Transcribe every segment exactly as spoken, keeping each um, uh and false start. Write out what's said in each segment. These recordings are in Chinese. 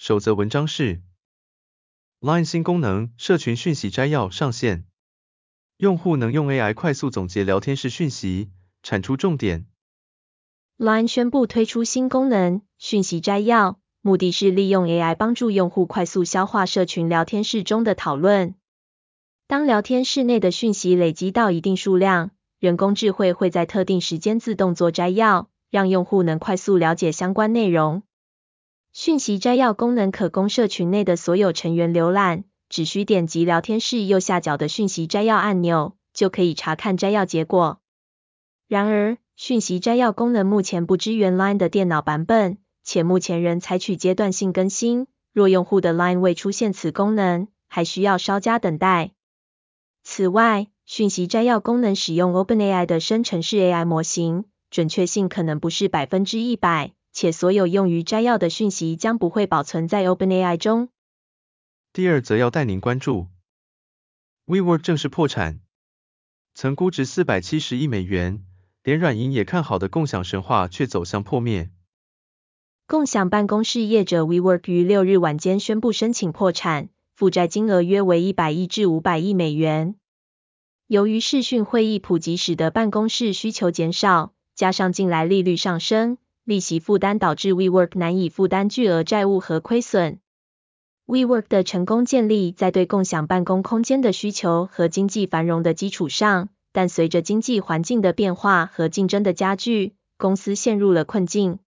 首则文章是 LINE 新功能社群讯息摘要上线，用户能用 A I 快速总结聊天室讯息，产出重点。 LINE 宣布推出新功能讯息摘要，目的是利用 A I 帮助用户快速消化社群聊天室中的讨论。当聊天室内的讯息累积到一定数量，人工智慧会在特定时间自动做摘要，让用户能快速了解相关内容。讯息摘要功能可供社群内的所有成员浏览，只需点击聊天室右下角的讯息摘要按钮，就可以查看摘要结果。然而，讯息摘要功能目前不支援 LINE 的电脑版本，且目前仍采取阶段性更新，若用户的 LINE 未出现此功能，还需要稍加等待。此外，讯息摘要功能使用 OpenAI 的生成式 A I 模型，准确性可能不是 百分之百。且所有用于摘要的讯息将不会保存在 OpenAI 中。第二则要带您关注 WeWork 正式破产，曾估值四百七十亿美元，连软银也看好的共享神话却走向破灭。共享办公室业者 WeWork 于六日晚间宣布申请破产，负债金额约为一百亿至五百亿美元。由于视讯会议普及使得办公室需求减少，加上近来利率上升，利息负担导致 WeWork 难以负担巨额债务和亏损。WeWork 的成功建立在对共享办公空间的需求和经济繁荣的基础上，但随着经济环境的变化和竞争的加剧，公司陷入了困境。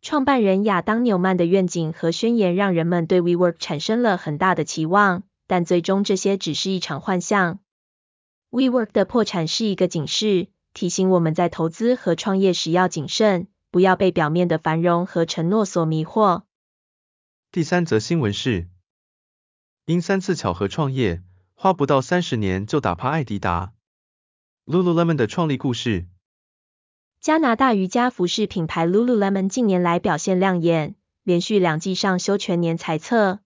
创办人亚当·纽曼的愿景和宣言让人们对 WeWork 产生了很大的期望，但最终这些只是一场幻象。WeWork 的破产是一个警示，提醒我们在投资和创业时要谨慎，不要被表面的繁荣和承诺所迷惑。第三则新闻是，因三次巧合创业，花不到三十年就打趴爱迪达。 Lululemon 的创立故事。加拿大瑜伽服饰品牌 Lululemon 近年来表现亮眼，连续两季上修全年财测。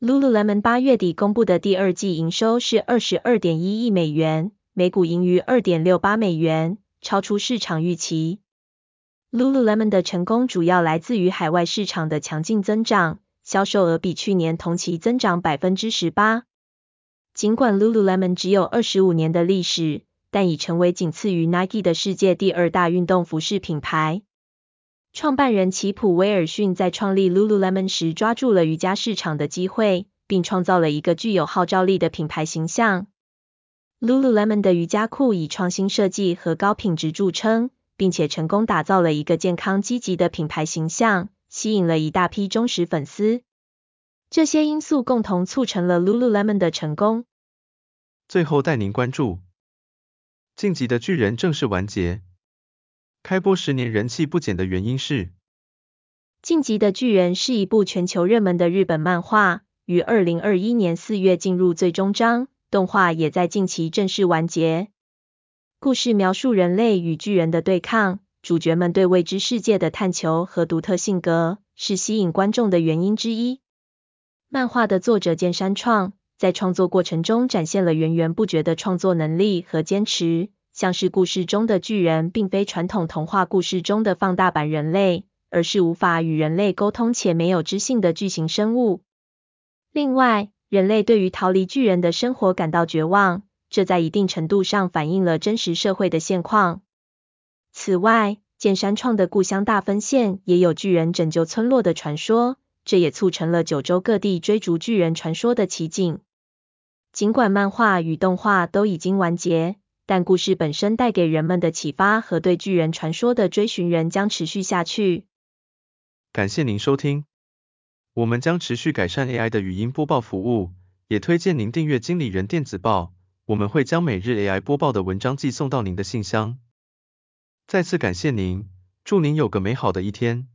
Lululemon 八月底公布的第二季营收是 二十二点一亿美元，每股盈余 二点六八美元，超出市场预期。Lululemon 的成功主要来自于海外市场的强劲增长，销售额比去年同期增长 百分之十八。尽管 Lululemon 只有二十五年的历史，但已成为仅次于 Nike 的世界第二大运动服饰品牌。创办人齐普·威尔逊在创立 Lululemon 时抓住了瑜伽市场的机会，并创造了一个具有号召力的品牌形象。Lululemon 的瑜伽裤以创新设计和高品质著称，并且成功打造了一个健康积极的品牌形象，吸引了一大批忠实粉丝。这些因素共同促成了 Lululemon 的成功。最后带您关注，晋级的巨人正式完结。开播十年人气不减的原因是，晋级的巨人是一部全球热门的日本漫画，于二零二一年四月进入最终章，动画也在近期正式完结。故事描述人类与巨人的对抗，主角们对未知世界的探求和独特性格是吸引观众的原因之一。漫画的作者剑山创在创作过程中展现了源源不绝的创作能力和坚持，像是故事中的巨人并非传统童话故事中的放大版人类，而是无法与人类沟通且没有知性的巨型生物。另外，人类对于逃离巨人的生活感到绝望，这在一定程度上反映了真实社会的现况。此外，剑山创的故乡大分县也有巨人拯救村落的传说，这也促成了九州各地追逐巨人传说的奇景。尽管漫画与动画都已经完结，但故事本身带给人们的启发和对巨人传说的追寻仍将持续下去。感谢您收听，我们将持续改善 A I 的语音播报服务，也推荐您订阅经理人电子报，我们会将每日 A I 播报的文章寄送到您的信箱。再次感谢您，祝您有个美好的一天。